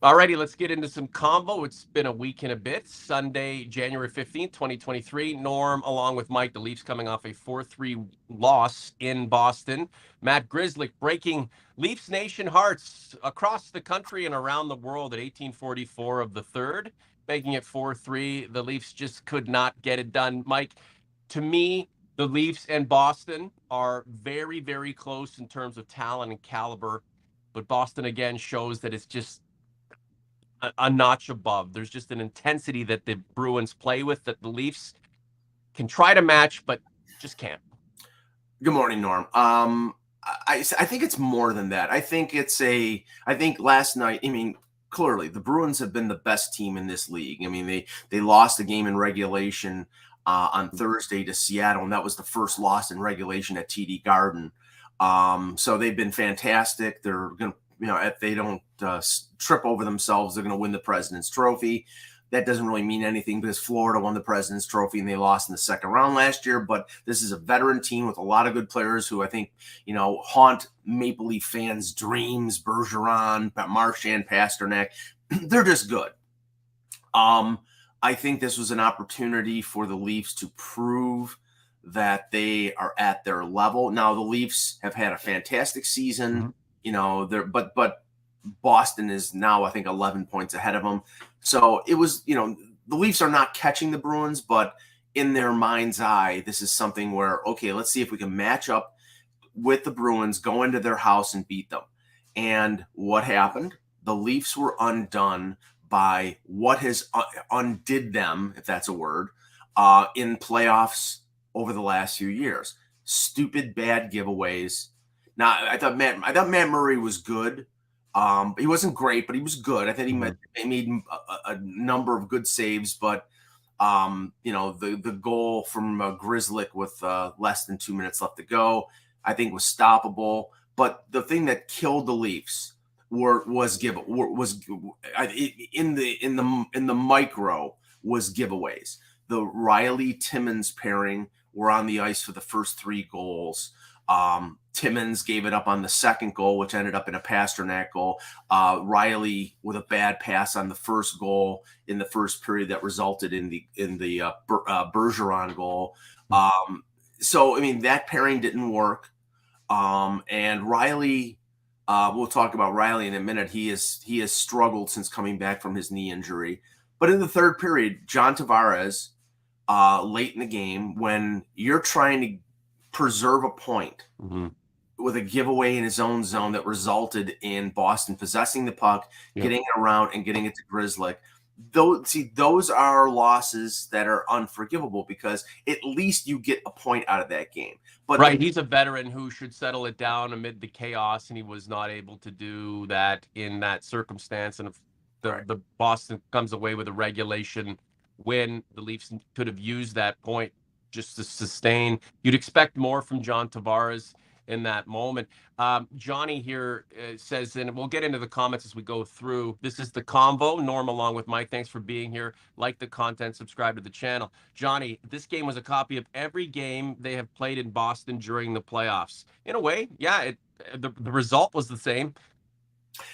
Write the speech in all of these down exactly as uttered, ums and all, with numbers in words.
Alrighty, let's get into some combo. It's been a week and a bit. Sunday, January fifteenth, twenty twenty-three. Norm, along with Mike, the Leafs coming off a four three loss in Boston. Matt Grzelcyk breaking Leafs Nation hearts across the country and around the world at eighteen forty-four of the third, making it four three. The Leafs just could not get it done. Mike, to me, the Leafs and Boston are very, very close in terms of talent and caliber, but Boston again shows that it's just A, a notch above. There's just an intensity that the Bruins play with that the Leafs can try to match, but just can't. Good morning, Norm. Um, I, I think it's more than that. I think it's a, I think last night, I mean, clearly the Bruins have been the best team in this league. I mean, they, they lost a game in regulation uh, on Thursday to Seattle, and that was the first loss in regulation at T D Garden. Um, so they've been fantastic. They're going to, you know, if they don't uh, trip over themselves, they're going to win the President's Trophy. That doesn't really mean anything because Florida won the President's Trophy and they lost in the second round last year. But this is a veteran team with a lot of good players who I think, you know, haunt Maple Leaf fans' dreams. Bergeron, Marchand, Pastrnak, they're just good. Um, I think this was an opportunity for the Leafs to prove that they are at their level. Now, the Leafs have had a fantastic season. Mm-hmm. You know, there, but but Boston is now, I think, eleven points ahead of them. So it was, you know, the Leafs are not catching the Bruins, but in their mind's eye, this is something where, okay, let's see if we can match up with the Bruins, go into their house and beat them. And what happened? The Leafs were undone by what has uh, undid them, if that's a word, uh, in playoffs over the last few years. Stupid, bad giveaways. Now, I thought Matt, I thought Matt Murray was good. Um, he wasn't great, but he was good. I think he made, he made a, a number of good saves, but um, you know, the the goal from uh, Grzelcyk with uh, less than two minutes left to go, I think was stoppable. But the thing that killed the Leafs were was give was in the in the in the micro was giveaways. The Rielly-Timmins pairing were on the ice for the first three goals. Um, Timmins gave it up on the second goal, which ended up in a Pastrnak goal. Uh, Rielly with a bad pass on the first goal in the first period that resulted in the in the uh, Ber- uh, Bergeron goal. Um, so, I mean, that pairing didn't work. Um, and Rielly, uh, we'll talk about Rielly in a minute. He is he has struggled since coming back from his knee injury. But in the third period, John Tavares, uh, late in the game, when you're trying to preserve a point mm-hmm. with a giveaway in his own zone that resulted in Boston possessing the puck, yeah. getting it around and getting it to Grzelcyk. Those, see, those are losses that are unforgivable because at least you get a point out of that game. But right, he's a veteran who should settle it down amid the chaos, and he was not able to do that in that circumstance. And if the, right. the Boston comes away with a regulation win, the Leafs could have used that point just to sustain. You'd expect more from John Tavares in that moment. Um, Johnny here uh, says, and we'll get into the comments as we go through. This is the Convo. Norm along with Mike. Thanks for being here. Like the content, subscribe to the channel. Johnny, this game was a copy of every game they have played in Boston during the playoffs. In a way, yeah, it, the, the result was the same.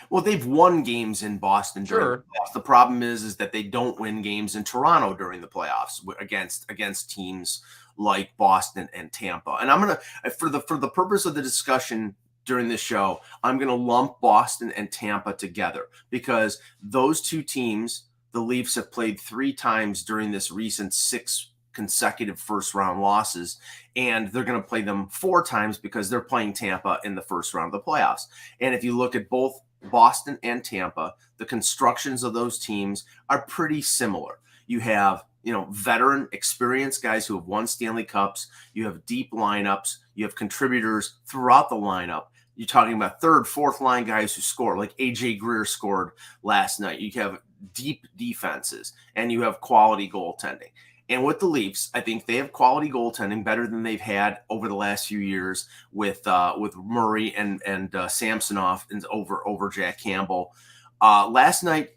Well, they've won games in Boston during sure. the playoffs. The problem is, is that they don't win games in Toronto during the playoffs against against teams like Boston and Tampa. And I'm gonna for the for the purpose of the discussion during this show, I'm gonna lump Boston and Tampa together because those two teams, the Leafs have played three times during this recent six consecutive first-round losses, and they're going to play them four times because they're playing Tampa in the first round of the playoffs. And if you look at both Boston and Tampa, the constructions of those teams are pretty similar. You have, you know, veteran, experienced guys who have won Stanley Cups. You have deep lineups. You have contributors throughout the lineup. You're talking about third, fourth line guys who score, like A J. Greer scored last night. You have deep defenses, and you have quality goaltending. And with the Leafs, I think they have quality goaltending better than they've had over the last few years with uh, with Murray and and uh, Samsonov and over over Jack Campbell. Uh, last night,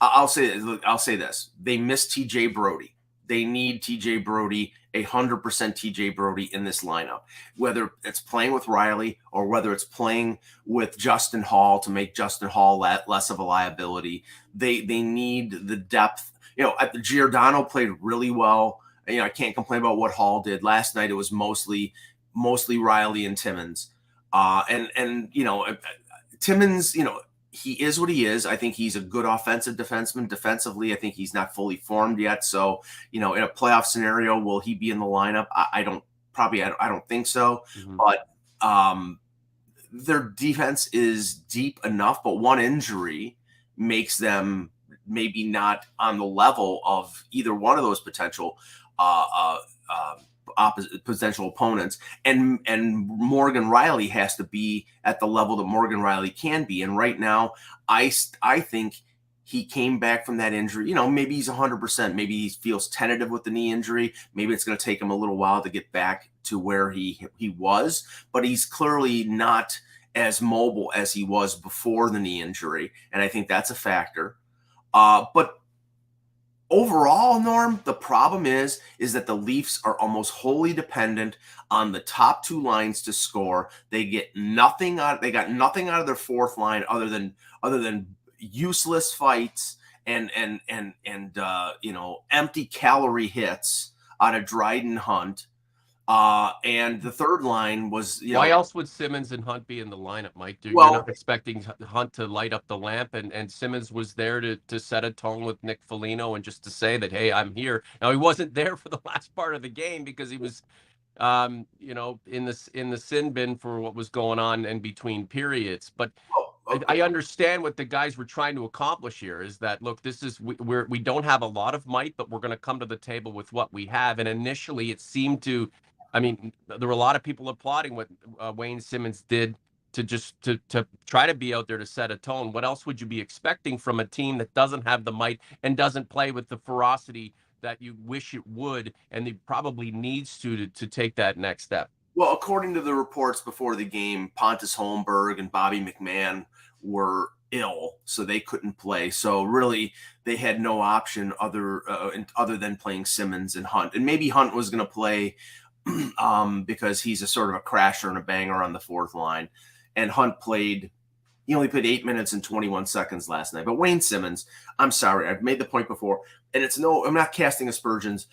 I'll say I'll say this: they missed T J. Brody. They need T J. Brody, one hundred percent T J. Brody in this lineup, whether it's playing with Rielly or whether it's playing with Justin Hall to make Justin Hall less of a liability. They they need the depth. You know, at the Giordano played really well. You know, I can't complain about what Hall did last night. It was mostly mostly Rielly and Timmins, uh, and and you know, Timmins, you know. He is what he is. I think he's a good offensive defenseman. Defensively, I think he's not fully formed yet. So, you know, in a playoff scenario, will he be in the lineup? I, I don't probably. I don't, I don't think so. Mm-hmm. But um, their defense is deep enough. But one injury makes them maybe not on the level of either one of those potential uh, uh, uh, opposite potential opponents, and and Morgan Rielly has to be at the level that Morgan Rielly can be. And right now, I I think he came back from that injury. You know, maybe he's one hundred percent. Maybe he feels tentative with the knee injury. Maybe it's going to take him a little while to get back to where he he was. But he's clearly not as mobile as he was before the knee injury, and I think that's a factor. Uh, but. Overall, Norm, the problem is, is that the Leafs are almost wholly dependent on the top two lines to score. They get nothing out. They got nothing out of their fourth line other than other than useless fights and and and and uh, you know, empty calorie hits out of Dryden Hunt. Uh, and the third line was, you know, why else would Simmonds and Hunt be in the lineup, Mike? Dude, well, you're not expecting Hunt to light up the lamp, and, and Simmonds was there to, to set a tone with Nick Foligno and just to say that, hey, I'm here. Now, he wasn't there for the last part of the game because he was, um, you know, in the, in the sin bin for what was going on in between periods. But oh, okay. I, I understand what the guys were trying to accomplish here is that, look, this is, we, we're, we don't have a lot of might, but we're going to come to the table with what we have. And initially it seemed to, I mean, there were a lot of people applauding what uh, Wayne Simmonds did to just to to try to be out there to set a tone. What else would you be expecting from a team that doesn't have the might and doesn't play with the ferocity that you wish it would, and it probably needs to to, to take that next step? Well, according to the reports before the game, Pontus Holmberg and Bobby McMahon were ill, so they couldn't play. So really, they had no option other uh, other than playing Simmonds and Hunt, and maybe Hunt was going to play. Um, because he's a sort of a crasher and a banger on the fourth line. And Hunt played, he only played eight minutes and twenty-one seconds last night. But Wayne Simmonds, I'm sorry, I've made the point before, and it's no, I'm not casting aspersions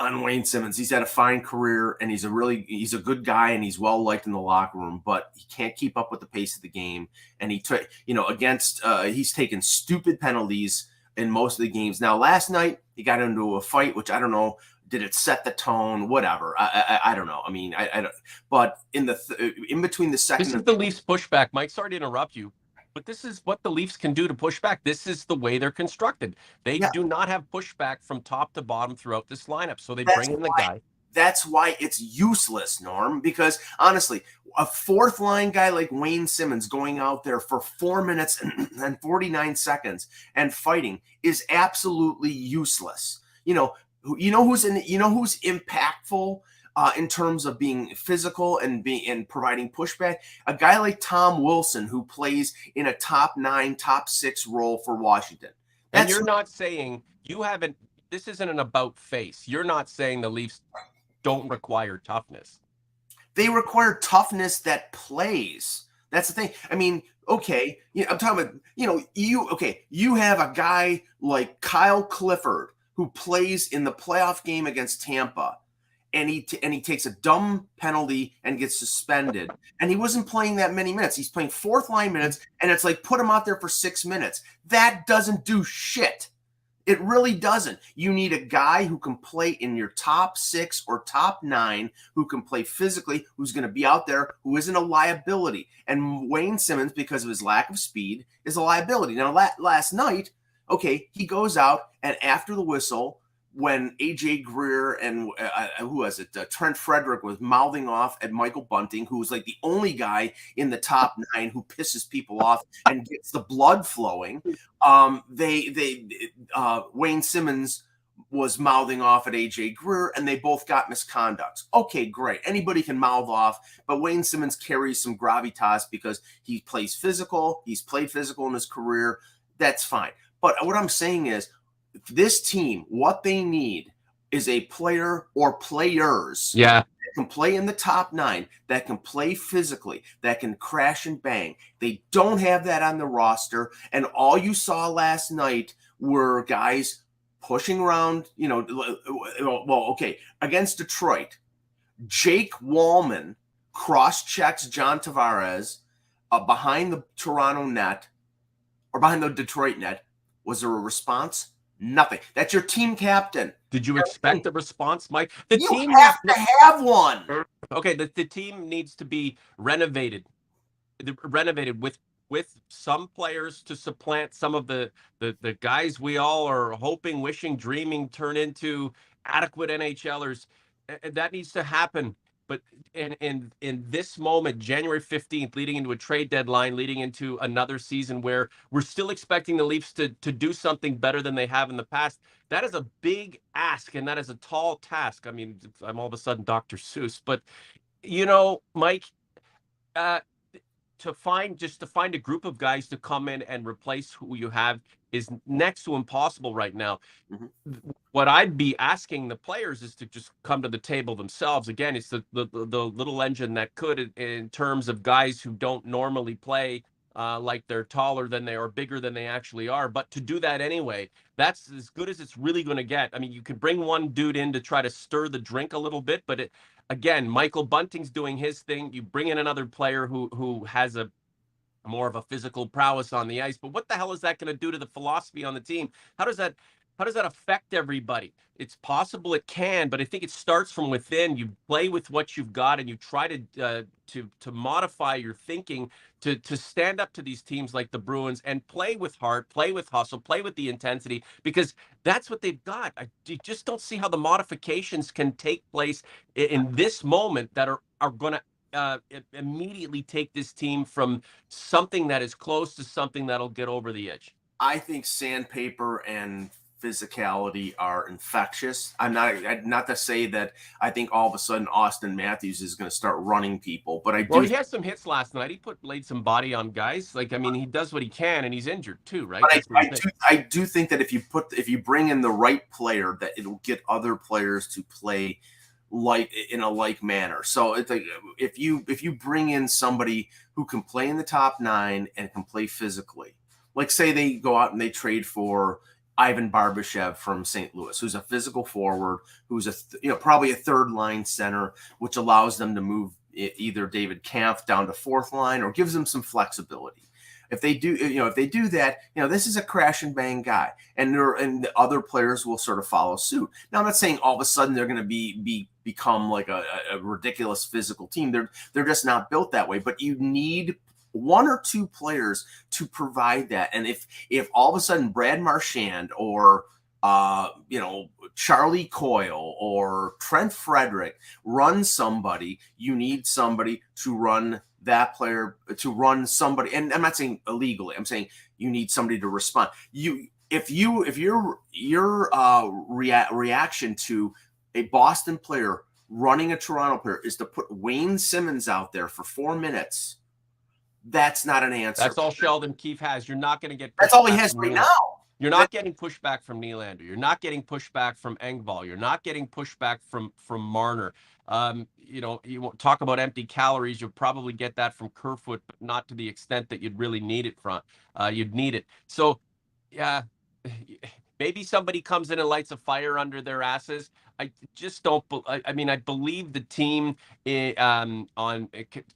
on Wayne Simmonds. He's had a fine career, and he's a really, he's a good guy, and he's well-liked in the locker room, but he can't keep up with the pace of the game. And he took, you know, against, uh, he's taken stupid penalties in most of the games. Now, last night, he got into a fight, which I don't know, did it set the tone? Whatever. I I, I don't know. I mean, I, I don't. But in the th- in between the second, this is the Leafs' pushback, Mike. Sorry to interrupt you, but this is what the Leafs can do to push back. This is the way they're constructed. They yeah. do not have pushback from top to bottom throughout this lineup. So they that's bring in the why, guy. That's why it's useless, Norm. Because honestly, a fourth line guy like Wayne Simmonds going out there for four minutes and, and forty-nine seconds and fighting is absolutely useless. You know. You know who's in, you know who's impactful uh, in terms of being physical and being and providing pushback? A guy like Tom Wilson, who plays in a top nine, top six role for Washington. That's, and you're not saying you haven't. This isn't an about face. You're not saying the Leafs don't require toughness. They require toughness that plays. That's the thing. I mean, okay, you know, I'm talking about you know you okay. You have a guy like Kyle Clifford, who plays in the playoff game against Tampa, and he t- and he takes a dumb penalty and gets suspended. And he wasn't playing that many minutes. He's playing fourth line minutes, and it's like, put him out there for six minutes. That doesn't do shit. It really doesn't. You need a guy who can play in your top six or top nine, who can play physically, who's going to be out there, who isn't a liability. And Wayne Simmonds, because of his lack of speed, is a liability. Now, la- last night, okay, he goes out, and after the whistle, when A J. Greer and uh, who was it, uh, Trent Frederic was mouthing off at Michael Bunting, who was like the only guy in the top nine who pisses people off and gets the blood flowing. Um, they they uh, Wayne Simmonds was mouthing off at A J. Greer, and they both got misconducts. Okay, great. Anybody can mouth off, but Wayne Simmonds carries some gravitas because he plays physical. He's played physical in his career. That's fine. But what I'm saying is, this team, what they need is a player or players yeah. that can play in the top nine, that can play physically, that can crash and bang. They don't have that on the roster. And all you saw last night were guys pushing around, you know, well, okay, against Detroit, Jake Wallman cross-checks John Tavares uh, behind the Toronto net or behind the Detroit net. Was there a response? Nothing. That's your team captain. Did you expect a response, Mike? The you team have to have one. Okay, the, the team needs to be renovated, renovated with with some players to supplant some of the, the, the guys we all are hoping, wishing, dreaming turn into adequate N H Lers. And that needs to happen. But in, in, in this moment, January fifteenth, leading into a trade deadline, leading into another season where we're still expecting the Leafs to, to do something better than they have in the past, that is a big ask, and that is a tall task. I mean, I'm all of a sudden Doctor Seuss. But, you know, Mike, uh, to find just to find a group of guys to come in and replace who you have is next to impossible right now. Mm-hmm. What I'd be asking the players is to just come to the table themselves. Again, it's the the, the little engine that could in, in terms of guys who don't normally play uh, like they're taller than they are, bigger than they actually are. But to do that anyway, that's as good as it's really going to get. I mean, you can bring one dude in to try to stir the drink a little bit, but it, again, Michael Bunting's doing his thing. You bring in another player who who has a more of a physical prowess on the ice, but what the hell is that going to do to the philosophy on the team? How does that, how does that affect everybody? It's possible it can, but I think it starts from within. You play with what you've got, and you try to uh, to to modify your thinking to to stand up to these teams like the Bruins and play with heart, play with hustle, play with the intensity, because that's what they've got. I you just don't see how the modifications can take place in, in this moment that are are going to Uh, immediately take this team from something that is close to something that'll get over the edge. I think sandpaper and physicality are infectious. I'm not not to say that I think all of a sudden Auston Matthews is going to start running people, but I do. Well, he has some hits last night. He put laid some body on guys. Like, I mean, he does what he can, and he's injured too, right? But I, I do I do think that if you put if you bring in the right player, that it'll get other players to play like in a like manner. So it's like if you if you bring in somebody who can play in the top nine and can play physically, like say they go out and they trade for Ivan Barbashev from Saint Louis, who's a physical forward, who's a th- you know probably a third line center, which allows them to move either David Kampf down to fourth line or gives them some flexibility. If they do, you know, if they do that, you know, this is a crash and bang guy, and there and the other players will sort of follow suit. Now, I'm not saying all of a sudden they're going to be be become like a, a ridiculous physical team. They're they're just not built that way. But you need one or two players to provide that. And if if all of a sudden Brad Marchand or uh, you know Charlie Coyle or Trent Frederic run somebody, you need somebody to run that player to run somebody. And I'm not saying illegally. I'm saying you need somebody to respond. You, if you, if your, your uh, rea- reaction to a Boston player running a Toronto player is to put Wayne Simmonds out there for four minutes, that's not an answer. That's all Sheldon Keefe has. You're not going to get. That's all he has right now. You're not getting pushback from Nylander. You're not getting pushback from Engvall. You're not getting pushback from from Marner. Um, you know, you talk about empty calories. You'll probably get that from Kerfoot, but not to the extent that you'd really need it from. Uh, you'd need it. So, yeah, maybe somebody comes in and lights a fire under their asses. I just don't. I, I mean, I believe the team um, on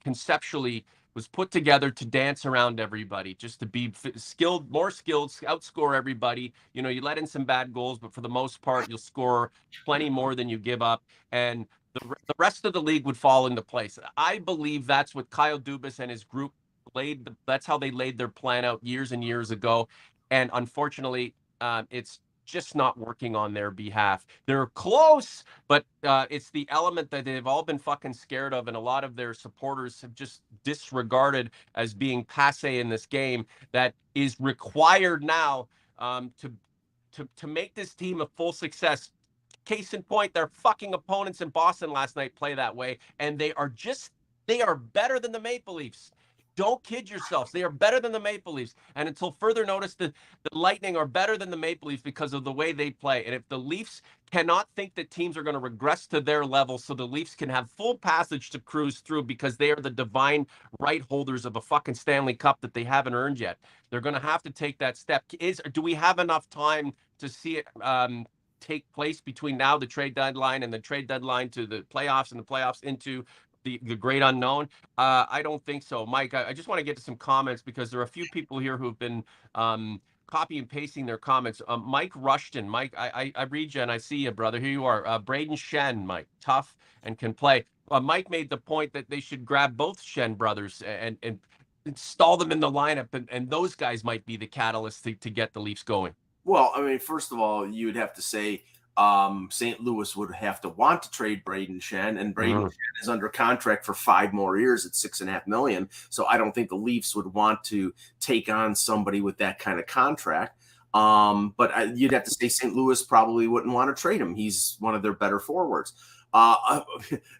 conceptually. was put together to dance around everybody, just to be skilled, more skilled, outscore everybody. You know, you let in some bad goals, but for the most part, you'll score plenty more than you give up. And the, the rest of the league would fall into place. I believe that's what Kyle Dubas and his group laid. The, that's how they laid their plan out years and years ago. And unfortunately, uh, it's just not working on their behalf. They're close, but uh, it's the element that they've all been fucking scared of, and a lot of their supporters have just disregarded as being passé in this game that is required now um, to, to, to make this team a full success. Case in point, their fucking opponents in Boston last night play that way, and they are just, they are better than the Maple Leafs. Don't kid yourselves. They are better than the Maple Leafs. And until further notice, the, the Lightning are better than the Maple Leafs because of the way they play. And if the Leafs cannot think that teams are going to regress to their level so the Leafs can have full passage to cruise through because they are the divine right holders of a fucking Stanley Cup that they haven't earned yet, they're going to have to take that step. Is do we have enough time to see it um, take place between now, the trade deadline, and the trade deadline to the playoffs and the playoffs into The, the great unknown? Uh, I don't think so. Mike, I, I just want to get to some comments because there are a few people here who've been um, copy and pasting their comments. Um, Mike Rushton. Mike, I, I, I read you and I see you, brother. Here you are. Uh, Brayden Schenn, Mike, tough and can play. Uh, Mike made the point that they should grab both Schenn brothers and, and install them in the lineup, and, and those guys might be the catalyst to, to get the Leafs going. Well, I mean, first of all, you would have to say, Um, Saint Louis would have to want to trade Brayden Schenn, and Brayden mm. Schenn is under contract for five more years at six and a half million. So I don't think the Leafs would want to take on somebody with that kind of contract. Um, but I, you'd have to say Saint Louis probably wouldn't want to trade him. He's one of their better forwards. Uh,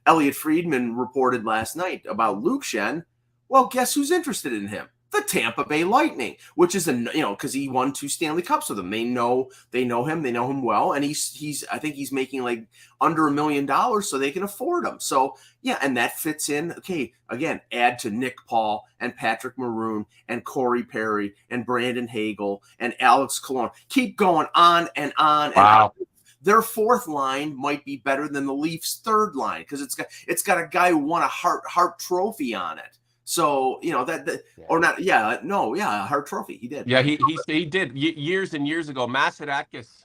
Elliott Friedman reported last night about Luke Schenn. Well, guess who's interested in him? The Tampa Bay Lightning, which is a, you know, because he won two Stanley Cups with them. They know they know him, they know him well, and he's he's I think he's making like under a million dollars, so they can afford him. So yeah, and that fits in. Okay, again, add to Nick Paul and Patrick Maroon and Corey Perry and Brandon Hagel and Alex Colon. Keep going on and on. And wow. On. Their fourth line might be better than the Leafs' third line because it's got it's got a guy who won a Hart Hart Trophy on it. So, you know, that, that yeah. or not, yeah, no, yeah, Hart Trophy, he did. Yeah, he he, he did y- years and years ago. Massidakis,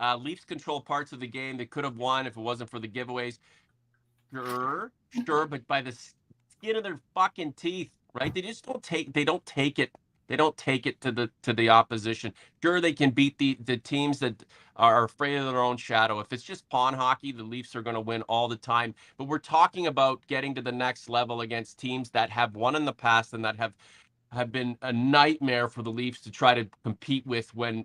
uh, Leafs control parts of the game. They could have won if it wasn't for the giveaways. Sure, sure, but by the skin of their fucking teeth, right? They just don't take, they don't take it. They don't take it to the to the opposition. Sure, they can beat the, the teams that are afraid of their own shadow. If it's just pawn hockey, the Leafs are going to win all the time. But we're talking about getting to the next level against teams that have won in the past and that have, have been a nightmare for the Leafs to try to compete with when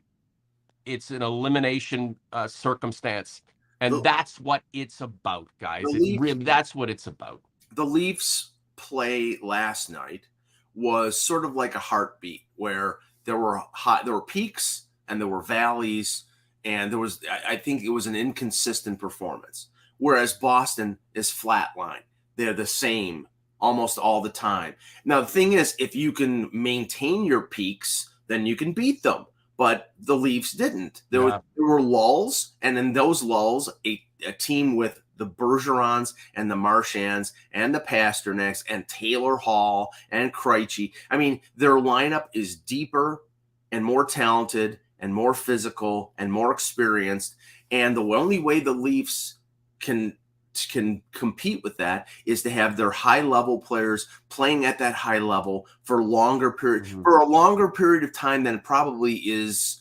it's an elimination uh, circumstance. And the, that's what it's about, guys. It's Leafs, really, that's what it's about. The Leafs play last night was sort of like a heartbeat where there were high, there were peaks and there were valleys, and there was, I think it was an inconsistent performance. Whereas Boston is flatline. They're the same almost all the time. Now, the thing is, if you can maintain your peaks, then you can beat them. But the Leafs didn't. There, yeah. were, there were lulls, and in those lulls, a, a team with the Bergerons and the Marchands and the Pastrnaks and Taylor Hall and Krejci. I mean, their lineup is deeper and more talented and more physical and more experienced. And the only way the Leafs can can compete with that is to have their high-level players playing at that high level for longer period mm-hmm. for a longer period of time than probably is,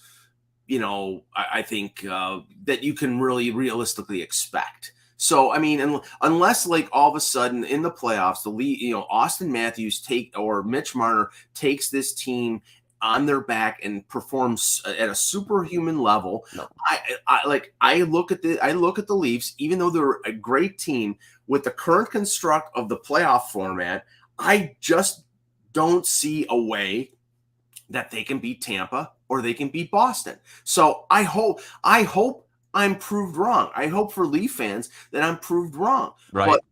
you know, I, I think uh, that you can really realistically expect. So, I mean, unless like all of a sudden in the playoffs, the lead, you know, Auston Matthews take or Mitch Marner takes this team on their back and performs at a superhuman level. No. I, I like I look at the I look at the Leafs, even though they're a great team with the current construct of the playoff format. I just don't see a way that they can beat Tampa or they can beat Boston. So I hope I hope. I'm proved wrong. I hope for Leaf fans that I'm proved wrong. Right. But,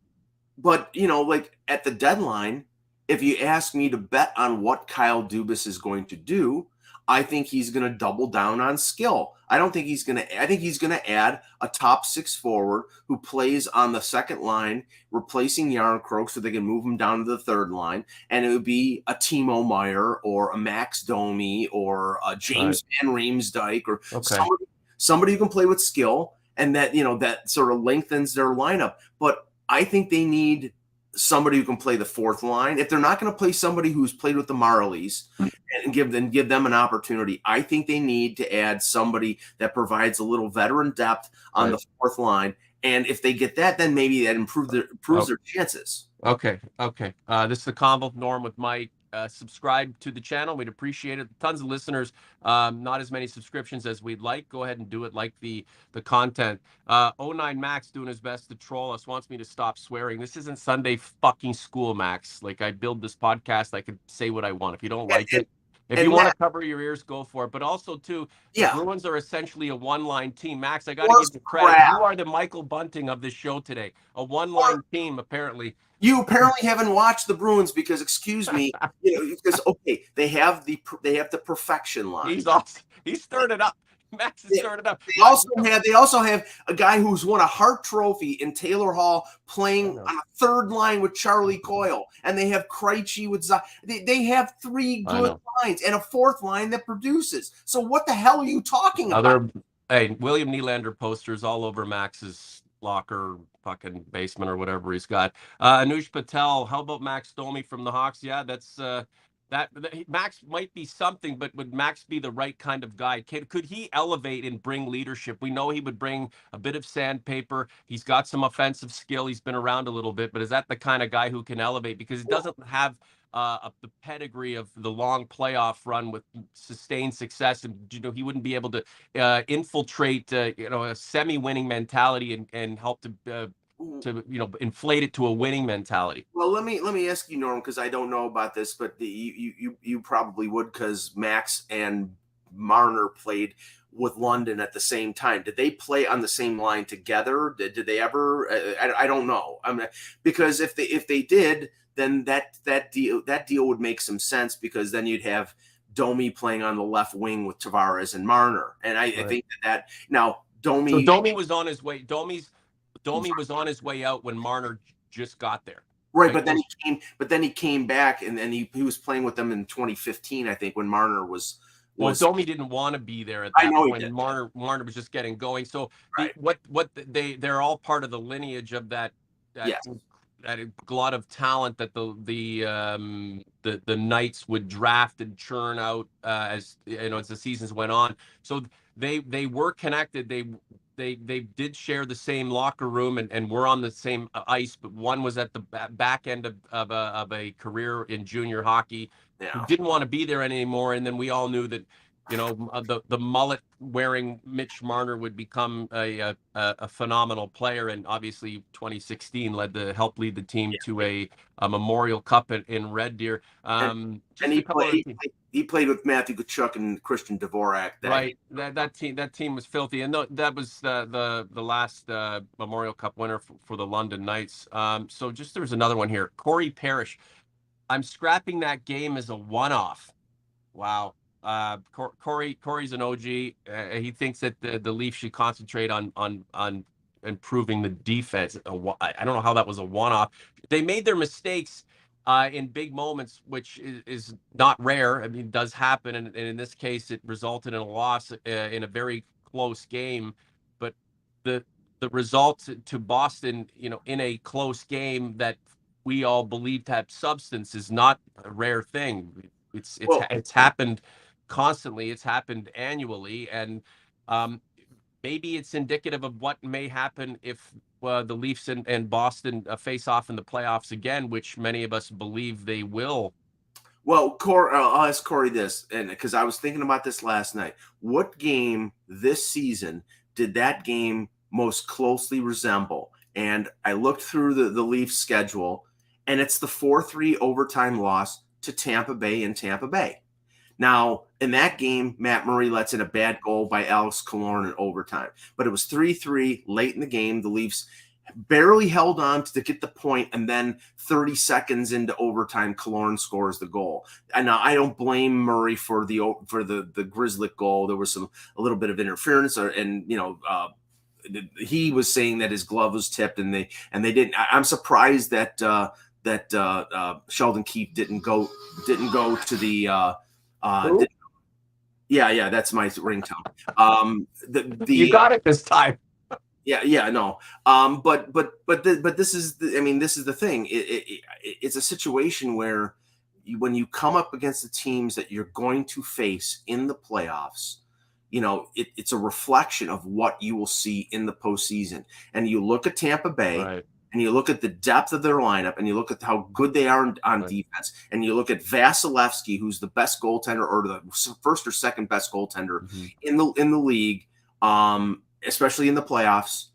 but, you know, like at the deadline, if you ask me to bet on what Kyle Dubas is going to do, I think he's going to double down on skill. I don't think he's going to – I think he's going to add a top six forward who plays on the second line, replacing Yarncroke so they can move him down to the third line, and it would be a Timo Meier or a Max Domi or a James right. Van Riemsdyk or okay. somebody Somebody who can play with skill, and that, you know, that sort of lengthens their lineup. But I think they need somebody who can play the fourth line. If they're not going to play somebody who's played with the Marlies and give them give them an opportunity, I think they need to add somebody that provides a little veteran depth on right. the fourth line. And if they get that, then maybe that improve their, improves oh. their chances. Okay, okay. Uh, this is the Combo Norm with Mike. uh, subscribe to the channel. We'd appreciate it. Tons of listeners, um, not as many subscriptions as we'd like. Go ahead and do it. Like the the content. Uh, oh nine Max doing his best to troll us. Wants me to stop swearing. This isn't Sunday fucking school, Max. Like, I build this podcast. I could say what I want. If you don't like it, if and you want to cover your ears, go for it. But also, too, yeah. the Bruins are essentially a one-line team. Max, I got to give you credit. Crap. You are the Michael Bunting of this show today. A one-line or, team, apparently. You apparently haven't watched the Bruins because, excuse me, you know, because okay, they have the they have the perfection line. He's awesome. He's stirred it up. Max has stirred it up. They also have they also have a guy who's won a Hart Trophy in Taylor Hall playing on a third line with Charlie Coyle, and they have Krejci with Z- they, they have three good lines and a fourth line that produces. So what the hell are you talking Other, about? Hey, William Nylander posters all over Max's locker, fucking basement or whatever he's got. Uh, Anush Patel, how about Max Domi from the Hawks? Yeah, that's. Uh, That, that Max might be something, but would Max be the right kind of guy? Could, could he elevate and bring leadership? We know he would bring a bit of sandpaper. He's got some offensive skill. He's been around a little bit, but is that the kind of guy who can elevate? Because he doesn't have uh, a, the pedigree of the long playoff run with sustained success. And, you know, he wouldn't be able to uh, infiltrate, uh, you know, a semi-winning mentality and, and help to uh, to you know inflate it to a winning mentality. Well, let me let me ask you, Norm, because I don't know about this, but the, you you you probably would, because Max and Marner played with London at the same time. Did they play on the same line together? Did, did they ever? I, I don't know. I mean, because if they if they did, then that that deal that deal would make some sense, because then you'd have Domi playing on the left wing with Tavares and Marner, and I, right. I think that, that now Domi. So Domi was on his way. Domi's. Domi was on his way out when Marner just got there. Right, like, but then he came but then he came back, and then he, he was playing with them in twenty fifteen, I think, when Marner was was well, Domi didn't want to be there at that point. And Marner Marner was just getting going. So right. the, what what they they're all part of the lineage of that that, yes. that glut of talent that the the um the the Knights would draft and churn out uh, as you know as the seasons went on. So they they were connected. They They they did share the same locker room and, and were on the same ice, but one was at the back end of, of, a, of a career in junior hockey. Yeah. Didn't want to be there anymore, and then we all knew that, you know, the, the mullet-wearing Mitch Marner would become a, a a phenomenal player, and obviously twenty sixteen led the help lead the team yeah. to a, a Memorial Cup in, in Red Deer. Um, and and he, played, he played he played with Matthew Kachuk and Christian Dvorak. That right, that that team that team was filthy, and th- that was uh, the the last uh, Memorial Cup winner f- for the London Knights. Um, so just there's another one here. Corey Parrish, I'm scrapping that game as a one-off. Wow. Uh, Corey, Corey's an O G. Uh, he thinks that the, the Leafs should concentrate on on on improving the defense. I don't know how that was a one-off. They made their mistakes uh, in big moments, which is, is not rare. I mean, it does happen, and, and in this case, it resulted in a loss uh, in a very close game. But the the result to Boston, you know, in a close game that we all believed had substance, is not a rare thing. It's it's well, it's happened. Constantly, it's happened annually, and um, maybe it's indicative of what may happen if uh, the Leafs and, and Boston uh, face off in the playoffs again, which many of us believe they will. Well, Cor- I'll ask Corey this, and because I was thinking about this last night. What game this season did that game most closely resemble? And I looked through the, the Leafs schedule, and it's the four three overtime loss to Tampa Bay in Tampa Bay. Now, in that game, Matt Murray lets in a bad goal by Alex Killorn in overtime. But it was three three late in the game. The Leafs barely held on to get the point, and then thirty seconds into overtime, Killorn scores the goal. And now I don't blame Murray for the for the, the Grzelcyk goal. There was some a little bit of interference, or, and, you know, uh, he was saying that his glove was tipped, and they and they didn't. I, I'm surprised that uh, that uh, uh, Sheldon Keefe didn't go didn't go to the uh, – Uh, the, yeah, yeah, that's my ringtone. Um, the, the, you got it this time. Yeah, yeah, no. Um, but but but the, but this is, the, I mean, this is the thing. It, it, it, it's a situation where you, when you come up against the teams that you're going to face in the playoffs, you know, it, it's a reflection of what you will see in the postseason. And you look at Tampa Bay. Right. and you look at the depth of their lineup, and you look at how good they are on, on right. defense, and you look at Vasilevskiy, who's the best goaltender or the first or second best goaltender mm-hmm. in the in the league, um, especially in the playoffs,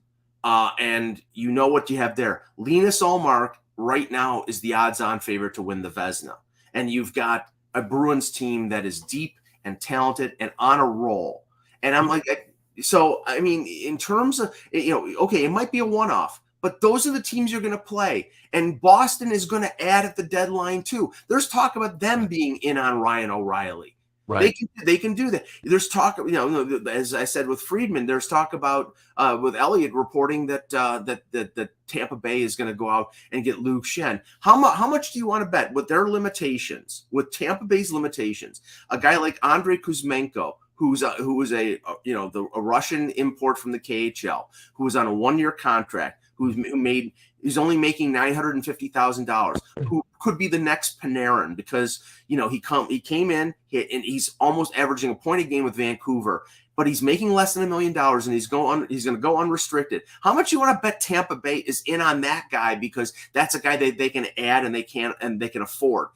uh, and you know what you have there. Linus Ullmark right now is the odds-on favorite to win the Vezina, and you've got a Bruins team that is deep and talented and on a roll. And I'm like, so, I mean, in terms of, you know, okay, it might be a one-off, but those are the teams you're going to play. And Boston is going to add at the deadline too. There's talk about them being in on Ryan O'Reilly. Right. They can, they can do that. There's talk, you know, as I said with Friedman, there's talk about uh, with Elliott reporting that, uh, that that that Tampa Bay is going to go out and get Luke Schenn. How much? How much do you want to bet with their limitations? With Tampa Bay's limitations, a guy like Andrei Kuzmenko, who's a, who was a you know the a Russian import from the K H L, who was on a one-year contract, who's made he's only making nine hundred and fifty thousand dollars. Who could be the next Panarin, because you know he come he came in he, and he's almost averaging a point a game with Vancouver, but he's making less than a million dollars and he's going he's going to go unrestricted. How much you want to bet Tampa Bay is in on that guy, because that's a guy that they can add and they can and they can afford.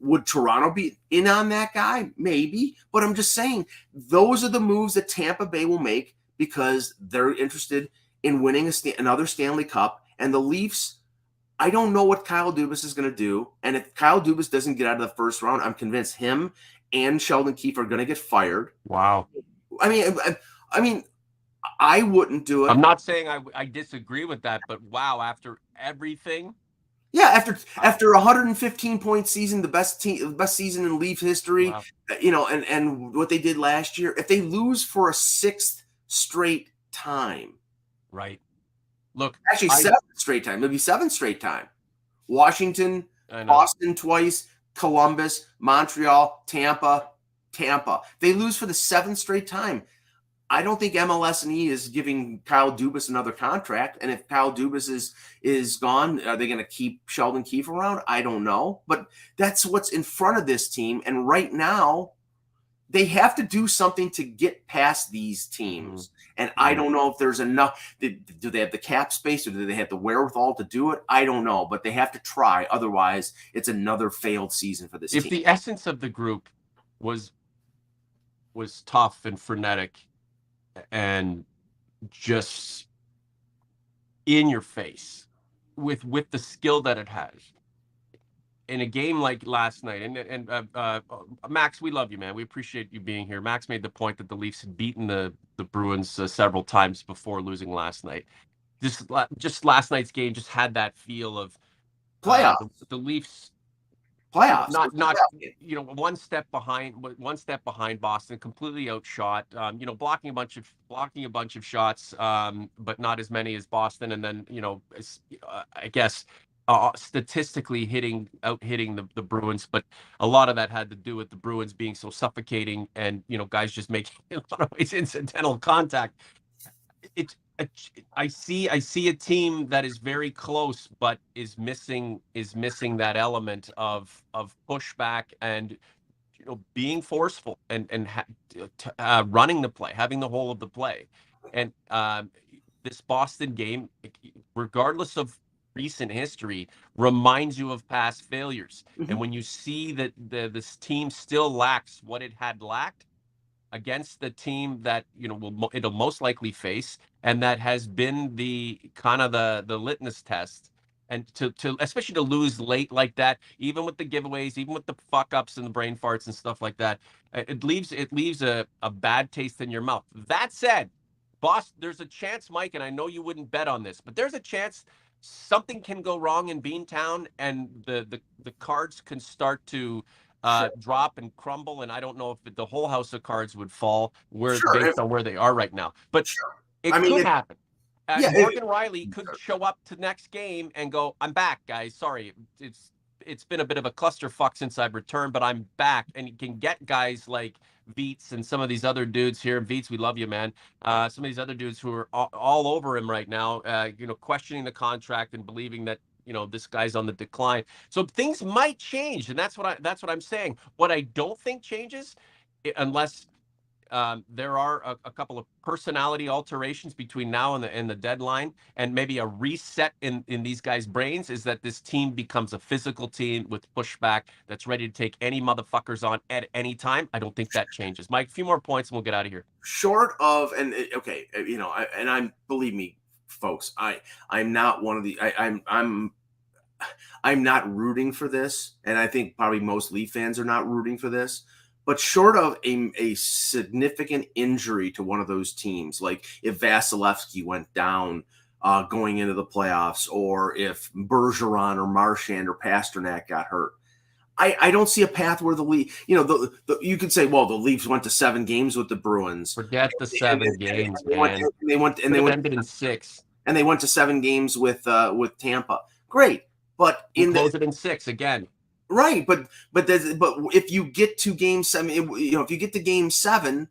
Would Toronto be in on that guy? Maybe, but I'm just saying those are the moves that Tampa Bay will make because they're interested in winning a, another Stanley Cup. And the Leafs, I don't know what Kyle Dubas is going to do. And if Kyle Dubas doesn't get out of the first round, I'm convinced him and Sheldon Keefe are going to get fired. Wow. I mean, I, I mean, I wouldn't do it. I'm not saying I, I disagree with that, but wow, after everything. Yeah, after after a one hundred fifteen point season, the best team, the best season in Leaf history, wow. you know, and, and what they did last year, if they lose for a sixth straight time. Right. Look, actually, I, seventh straight time. It'll be seventh straight time. Washington, Boston twice, Columbus, Montreal, Tampa, Tampa. They lose for the seventh straight time. I don't think M L S and E is giving Kyle Dubas another contract. And if Kyle Dubas is is gone, are they going to keep Sheldon Keefe around? I don't know. But that's what's in front of this team. And right now, they have to do something to get past these teams. And I don't know if there's enough. Do they have the cap space or do they have the wherewithal to do it? I don't know, but they have to try. Otherwise, it's another failed season for this team. If the essence of the group was was tough and frenetic and just in your face with with the skill that it has, in a game like last night, and and uh, uh, Max, we love you, man. We appreciate you being here. Max made the point that the Leafs had beaten the the Bruins uh, several times before losing last night. Just la- just last night's game just had that feel of playoffs. Uh, the, the Leafs playoffs, not not you know one step behind, one step behind Boston, completely outshot. Um, you know, blocking a bunch of blocking a bunch of shots, um, but not as many as Boston. And then you know, uh, I guess. Uh, statistically hitting out hitting the, the Bruins, but a lot of that had to do with the Bruins being so suffocating and you know guys just making a lot of ways incidental contact. It, it I see I see a team that is very close but is missing is missing that element of of pushback and you know being forceful and and ha- t- uh, running the play, having the whole of the play. And um, this Boston game, regardless of recent history, reminds you of past failures. Mm-hmm. And when you see that the, this team still lacks what it had lacked against the team that, you know, will it'll most likely face, and that has been the kind of the, the litmus test. And to, to especially to lose late like that, even with the giveaways, even with the fuck ups and the brain farts and stuff like that, it leaves it leaves a, a bad taste in your mouth. That said, boss, there's a chance, Mike, and I know you wouldn't bet on this, but there's a chance something can go wrong in Beantown, and the, the, the cards can start to uh, sure. drop and crumble, and I don't know if it, the whole house of cards would fall where sure. based on where they are right now. But sure. it I could mean, happen. It, yeah, Morgan it, Rielly could show up to next game and go, "I'm back, guys. Sorry, it's it's been a bit of a clusterfuck since I've returned, but I'm back." And you can get guys like Veets and some of these other dudes here. Veets, we love you, man. Uh, some of these other dudes who are all, all over him right now, uh, you know, questioning the contract and believing that, you know, this guy's on the decline. So things might change, and that's what I that's what I'm saying. What I don't think changes, unless um, there are a, a couple of personality alterations between now and the, and the deadline, and maybe a reset in, in these guys' brains is that this team becomes a physical team with pushback that's ready to take any motherfuckers on at any time. I don't think that changes. Mike, a few more points and we'll get out of here. Short of, and okay, you know, I, and I'm, believe me, folks, I, I'm not one of the, I, I'm, I'm, I'm not rooting for this, and I think probably most Leaf fans are not rooting for this. But short of a, a significant injury to one of those teams, like if Vasilevskiy went down uh, going into the playoffs, or if Bergeron or Marchand or Pastrnak got hurt, I, I don't see a path where the Leafs, you know, the, the, you could say, well, the Leafs went to seven games with the Bruins. Forget the seven and, games, and they, man. Went, and they went and they went ended in six, and they went to seven games with uh, with Tampa. Great. But in the, it in six again, right? But but but if you get to game seven, it, you know, if you get to game seven,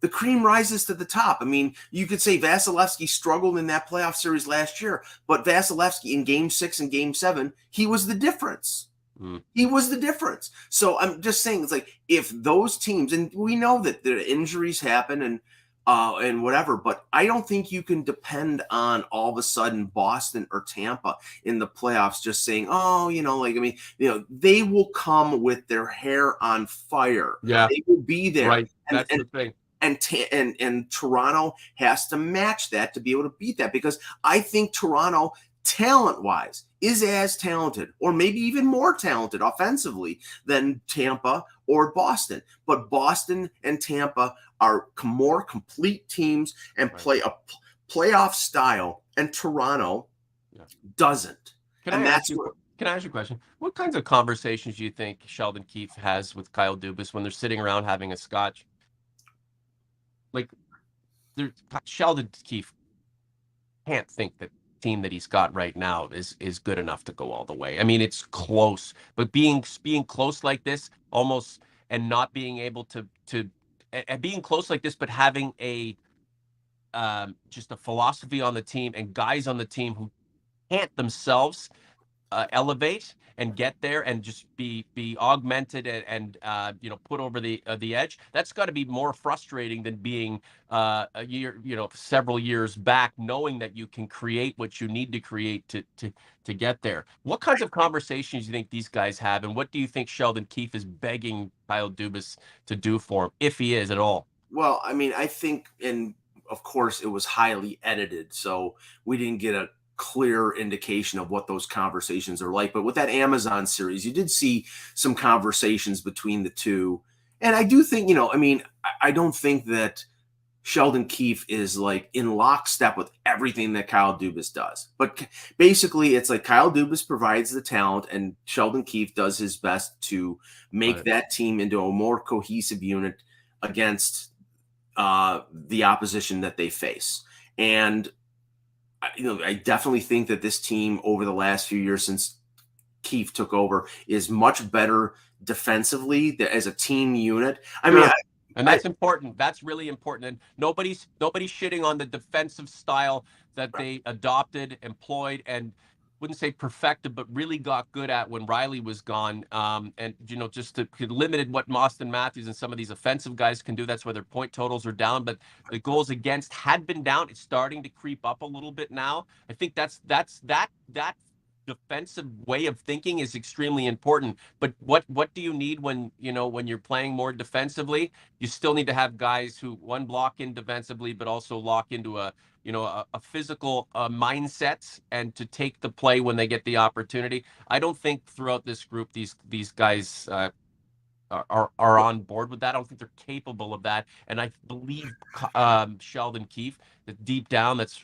the cream rises to the top. I mean, you could say Vasilevskiy struggled in that playoff series last year, but Vasilevskiy in game six and game seven, he was the difference. Mm. He was the difference. So I'm just saying, it's like if those teams, and we know that the injuries happen and uh, and whatever, but I don't think you can depend on all of a sudden Boston or Tampa in the playoffs just saying, oh, you know, like, I mean, you know, they will come with their hair on fire. Yeah. They will be there. Right. And, That's and, the thing. And, and, and, and Toronto has to match that to be able to beat that, because I think Toronto talent-wise is as talented or maybe even more talented offensively than Tampa or Boston. But Boston and Tampa are more complete teams and right. play a p- playoff style, and Toronto yeah. doesn't. Can and I that's ask you, where, can I ask you a question? What kinds of conversations do you think Sheldon Keefe has with Kyle Dubas when they're sitting around having a scotch? Like, Sheldon Keefe can't think that team that he's got right now is is good enough to go all the way. I mean, it's close, but being being close like this almost, and not being able to to and being close like this, but having a um, just a philosophy on the team and guys on the team who can't themselves uh, elevate and get there and just be be augmented and, and uh, you know, put over the uh, the edge. That's got to be more frustrating than being uh, a year, you know, several years back, knowing that you can create what you need to create to to to get there. What kinds of conversations do you think these guys have, and what do you think Sheldon Keefe is begging Kyle Dubas to do for him, if he is at all? Well, I mean, I think, and of course, it was highly edited, so we didn't get a clear indication of what those conversations are like. But with that Amazon series, you did see some conversations between the two. And I do think, you know, I mean, I don't think that Sheldon Keefe is like in lockstep with everything that Kyle Dubas does. But basically, it's like Kyle Dubas provides the talent and Sheldon Keefe does his best to make right. that team into a more cohesive unit against uh, the opposition that they face. And, you know, I definitely think that this team over the last few years since Keefe took over is much better defensively as a team unit. I mean, yeah. I, And that's important. That's really important. And nobody's nobody's shitting on the defensive style that they adopted, employed, and wouldn't say perfected, but really got good at when Rielly was gone. Um, and, you know, just to, limited what Auston Matthews and some of these offensive guys can do. That's why their point totals are down. But the goals against had been down. It's starting to creep up a little bit now. I think that's that's that that. defensive way of thinking is extremely important. But what what do you need when, you know, when you're playing more defensively? You still need to have guys who one block in defensively, but also lock into a, you know, a, a physical uh, mindset and to take the play when they get the opportunity. I don't think throughout this group these these guys uh, are are on board with that. I don't think they're capable of that. And I believe um, Sheldon Keefe that deep down that's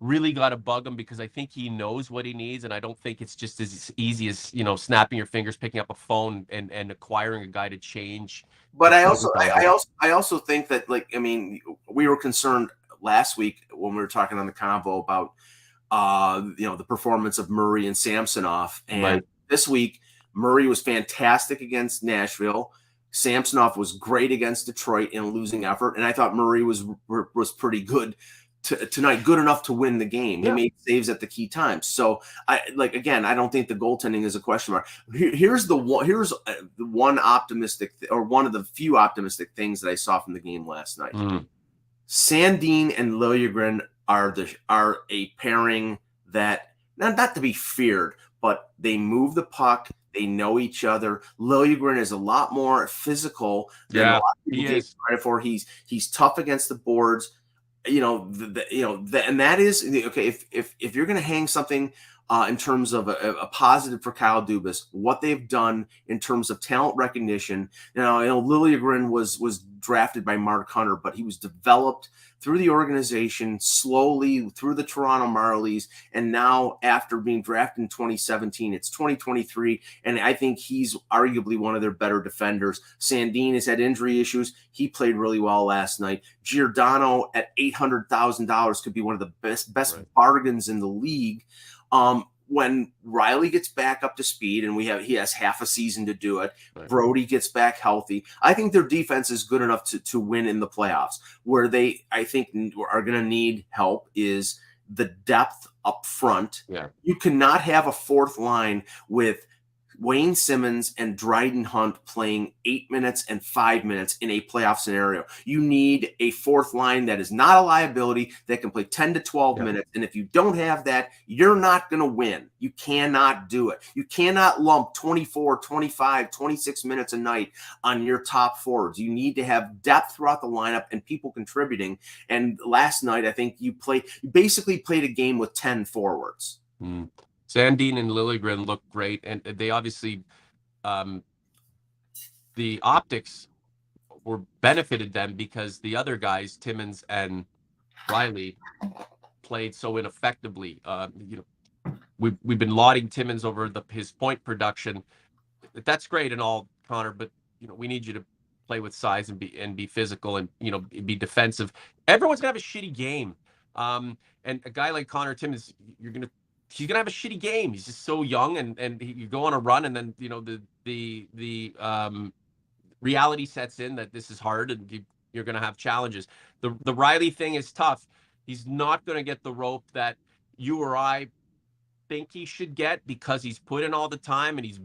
really got to bug him, because I think he knows what he needs. And I don't think it's just as easy as, you know, snapping your fingers, picking up a phone and, and acquiring a guy to change. But I also, I, I also, I also think that, like, I mean, we were concerned last week when we were talking on the Convo about, uh, you know, the performance of Murray and Samsonov. And right. this week, Murray was fantastic against Nashville. Samsonov was great against Detroit in losing effort. And I thought Murray was, was pretty good t- tonight good enough to win the game. Yeah. He made saves at the key times. So I like again, I don't think the goaltending is a question mark. Here, here's the one. Here's the one optimistic th- or one of the few optimistic things that I saw from the game last night. Mm. Sandin and Liljegren are the are a pairing that not, not to be feared, but they move the puck. They know each other. Liljegren is a lot more physical than yeah, a lot of people take credit for. He's he's tough against the boards, you know. The, the, you know, the, and that is okay. If if if you're going to hang something uh, in terms of a, a positive for Kyle Dubas, what they've done in terms of talent recognition. You know, you know Liljegren was was drafted by Mark Hunter, but he was developed through the organization slowly through the Toronto Marlies. And now after being drafted in twenty seventeen, it's twenty twenty-three. And I think he's arguably one of their better defenders. Sandin has had injury issues. He played really well last night. Giordano at eight hundred thousand dollars could be one of the best, best right. bargains in the league. Um, When Rielly gets back up to speed, and we have he has half a season to do it, right. Brody gets back healthy. I think their defense is good enough to, to win in the playoffs. Where they, I think, are going to need help is the depth up front. Yeah. You cannot have a fourth line with Wayne Simmonds and Dryden Hunt playing eight minutes and five minutes in a playoff scenario. You need a fourth line that is not a liability, that can play ten to twelve yeah. minutes. And if you don't have that, you're not going to win. You cannot do it. You cannot lump twenty-four, twenty-five, twenty-six minutes a night on your top forwards. You need to have depth throughout the lineup and people contributing. And last night, I think you played, you basically played a game with ten forwards. Mm. Sandin and Liljegren look great, and they obviously um, the optics were benefited them because the other guys, Timmins and Rielly, played so ineffectively. Uh, you know, we've we've been lauding Timmins over the, his point production. That's great and all, Connor, but you know we need you to play with size and be and be physical and you know be defensive. Everyone's gonna have a shitty game, um, and a guy like Connor Timmins, you're gonna. He's gonna have a shitty game. He's just so young, and and he, you go on a run, and then you know the the the um, reality sets in that this is hard, and you, you're gonna have challenges. The the Rielly thing is tough. He's not gonna get the rope that you or I think he should get because he's put in all the time and he's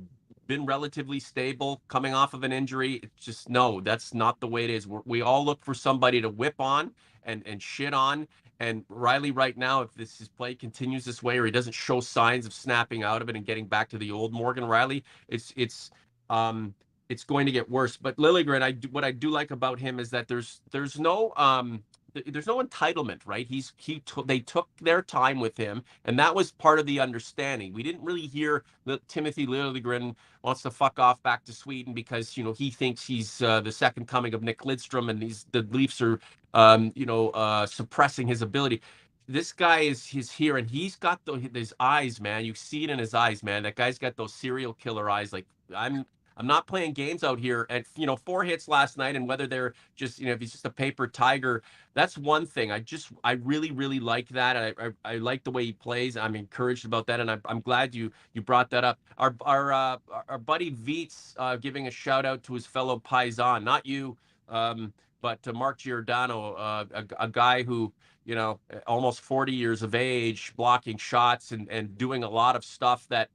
been relatively stable coming off of an injury. It's just no, that's not the way it is. We're, we all look for somebody to whip on and and shit on. And Rielly right now, if this his play continues this way, or he doesn't show signs of snapping out of it and getting back to the old Morgan Rielly, it's it's um, it's going to get worse. But Liljegren, I do, what I do like about him is that there's there's no um, th- there's no entitlement, right? He's he t- they took their time with him, and that was part of the understanding. We didn't really hear that Timothy Liljegren wants to fuck off back to Sweden because you know he thinks he's uh, the second coming of Nick Lidstrom, and these the Leafs are. Um, you know, uh, suppressing his ability. This guy is he's here, and he's got the, his eyes, man. You see it in his eyes, man. That guy's got those serial killer eyes. Like I'm, I'm not playing games out here. And you know, four hits last night, and whether they're just, you know, if he's just a paper tiger, that's one thing. I just, I really, really like that. I, I, I like the way he plays. I'm encouraged about that, and I'm, I'm glad you, you brought that up. Our, our, uh, our buddy Veets uh, giving a shout out to his fellow Paisan, not you. Um, But to Mark Giordano, uh, a, a guy who, you know, almost forty years of age, blocking shots and, and doing a lot of stuff that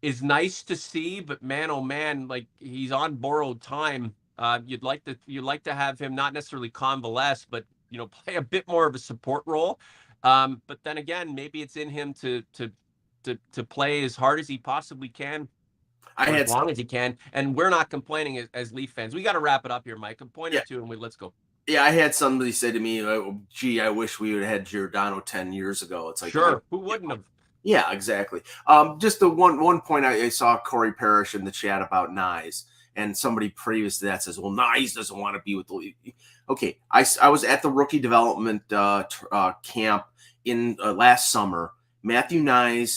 is nice to see. But man, oh man, like he's on borrowed time. Uh, you'd like to you'd like to have him not necessarily convalesce, but you know, play a bit more of a support role. Um, but then again, maybe it's in him to to to to play as hard as he possibly can. I as long as he can, and we're not complaining as, as Leaf fans. We got to wrap it up here, Mike. I'm pointing yeah. to, and we let's go. Yeah, I had somebody say to me, oh, "Gee, I wish we would have had Giordano ten years ago." It's like, sure, like, who wouldn't have? Yeah, exactly. Um, just the one one point I, I saw Corey Parrish in the chat about Knies, and somebody previous to that says, "Well, Knies doesn't want to be with the Leaf." Okay, I I was at the rookie development uh, uh, camp in uh, last summer. Matthew Knies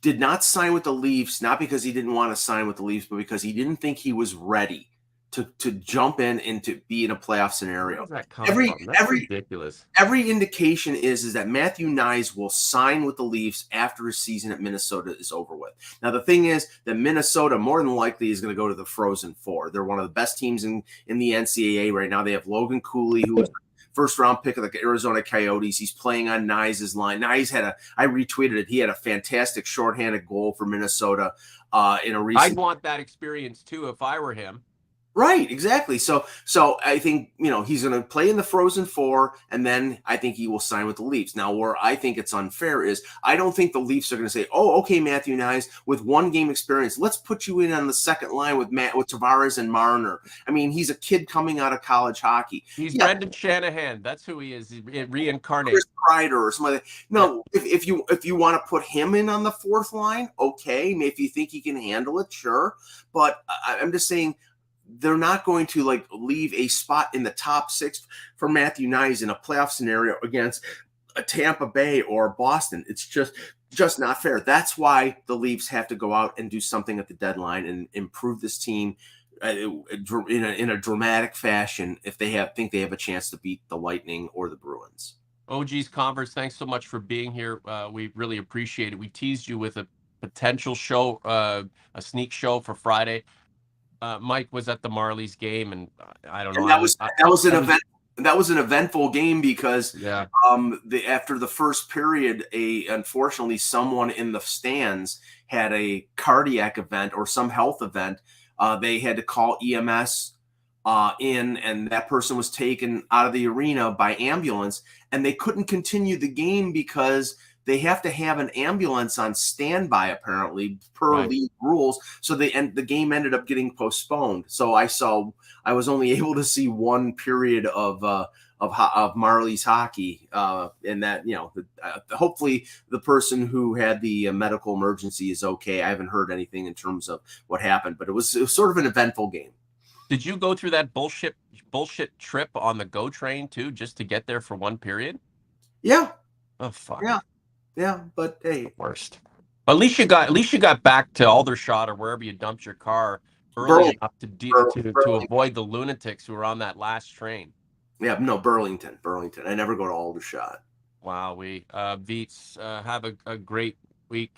did not sign with the Leafs, not because he didn't want to sign with the Leafs, but because he didn't think he was ready to, to jump in and to be in a playoff scenario. Every every ridiculous. Every indication is, is that Matthew Knies will sign with the Leafs after his season at Minnesota is over with. Now, the thing is that Minnesota more than likely is going to go to the Frozen Four. They're one of the best teams in, in the N C double A right now. They have Logan Cooley, who is first round pick of the Arizona Coyotes. He's playing on Knies' line. Knies had a, I retweeted it. He had a fantastic shorthanded goal for Minnesota uh, in a recent. I'd want that experience too, if I were him. Right, exactly. So, so I think, you know, he's going to play in the Frozen Four, and then I think he will sign with the Leafs. Now, where I think it's unfair is I don't think the Leafs are going to say, "Oh, okay, Matthew Knies, with one game experience, let's put you in on the second line with Matt with Tavares and Marner." I mean, he's a kid coming out of college hockey. He's yeah. Brendan Shanahan. That's who he is. He reincarnated. Chris Kreider or somebody. No, yeah. if, if you if you want to put him in on the fourth line, okay. Maybe if you think he can handle it, sure. But I, I'm just saying, they're not going to like leave a spot in the top six for Matthew Knies in a playoff scenario against a Tampa Bay or Boston. It's just just not fair. That's why the Leafs have to go out and do something at the deadline and improve this team in a, in a dramatic fashion if they have think they have a chance to beat the Lightning or the Bruins. O G's Converse, thanks so much for being here. Uh, we really appreciate it. We teased you with a potential show, uh, a sneak show for Friday. Uh, Mike was at the Marlies game, and I don't know. And that was I, I, that was an event. That was an eventful game because yeah. um, the after the first period, a unfortunately someone in the stands had a cardiac event or some health event. Uh, they had to call E M S uh, in, and that person was taken out of the arena by ambulance, and they couldn't continue the game because they have to have an ambulance on standby, apparently, per right. league rules. So they and the game ended up getting postponed. So I saw, I was only able to see one period of uh, of of Marlies hockey, uh, and that you know, uh, hopefully the person who had the uh, medical emergency is okay. I haven't heard anything in terms of what happened, but it was, it was sort of an eventful game. Did you go through that bullshit bullshit trip on the GO train too, just to get there for one period? Yeah. Oh fuck. Yeah. Yeah, but hey, worst. At least you got at least you got back to Aldershot or wherever you dumped your car early Burlington. enough to, de- Bur- to to avoid the lunatics who were on that last train. Yeah, no, Burlington, Burlington. I never go to Aldershot. Wow, we uh, Veets uh, have a, a great week,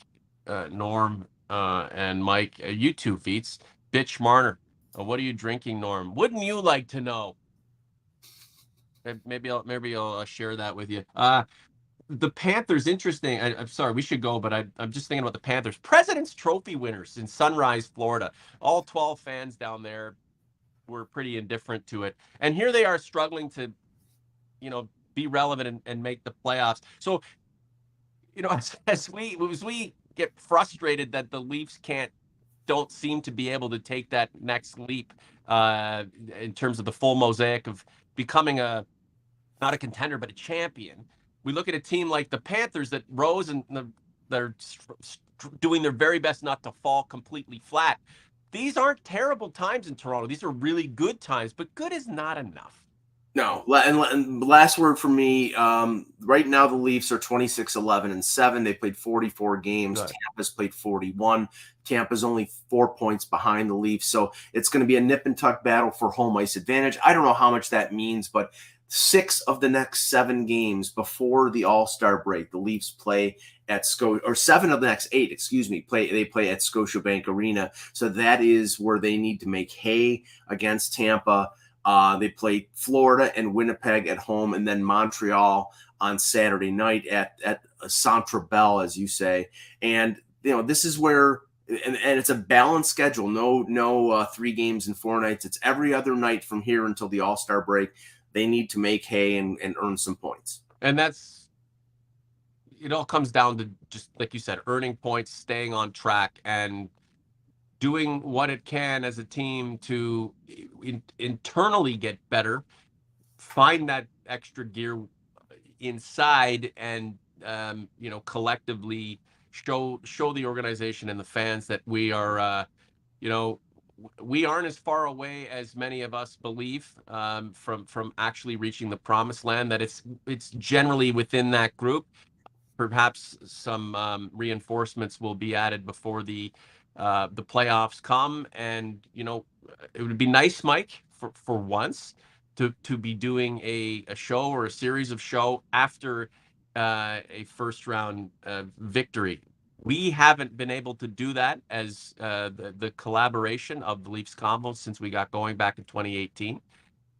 uh, Norm uh, and Mike. Uh, you two, Veets, bitch Marner. Uh, what are you drinking, Norm? Wouldn't you like to know? Maybe I'll maybe I'll share that with you. Uh The Panthers, interesting. I, I'm sorry, we should go, but I, I'm just thinking about the Panthers. President's Trophy winners in Sunrise, Florida. All twelve fans down there were pretty indifferent to it. And here they are struggling to, you know, be relevant and, and make the playoffs. So, you know, as, as, we, as we get frustrated that the Leafs can't, don't seem to be able to take that next leap uh, in terms of the full mosaic of becoming a, not a contender, but a champion. We look at a team like the Panthers that rose and the, they're st- st- doing their very best not to fall completely flat. These aren't terrible times in Toronto. These are really good times, but good is not enough. No. And last word for me, um, right now the Leafs are twenty-six, eleven, and seven. They played forty-four games. Good. Tampa's played forty-one. Tampa's only four points behind the Leafs. So it's going to be a nip and tuck battle for home ice advantage. I don't know how much that means, but six of the next seven games before the All-Star break, the Leafs play at Scotia, or seven of the next eight, excuse me, play they play at Scotiabank Arena. So that is where they need to make hay against Tampa. Uh, they play Florida and Winnipeg at home, and then Montreal on Saturday night at at Centre Bell, as you say. And you know this is where. And, and it's a balanced schedule. No, no uh, three games and four nights. It's every other night from here until the All-Star break. They need to make hay and, and earn some points. And that's, it all comes down to just, like you said, earning points, staying on track, and doing what it can as a team to in, internally get better, find that extra gear inside, and, um, you know, collectively show show the organization and the fans that we are, uh, you know, we aren't as far away as many of us believe um, from from actually reaching the promised land, that it's it's generally within that group. Perhaps some um, reinforcements will be added before the uh, the playoffs come. And, you know, it would be nice, Mike, for, for once to, to be doing a, a show or a series of show after uh, a first round uh, victory. We haven't been able to do that as uh, the, the collaboration of the Leafs Convo since we got going back in twenty eighteen.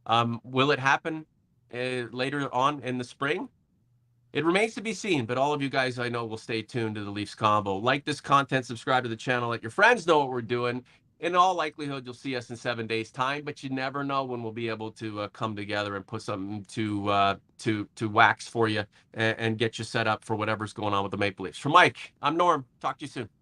Um, will it happen uh, later on in the spring? It remains to be seen, but all of you guys I know will stay tuned to the Leafs Combo. Like this content, subscribe to the channel, let your friends know what we're doing. In all likelihood, you'll see us in seven days' time, but you never know when we'll be able to uh, come together and put something to uh, to to wax for you and, and get you set up for whatever's going on with the Maple Leafs. For Mike, I'm Norm. Talk to you soon.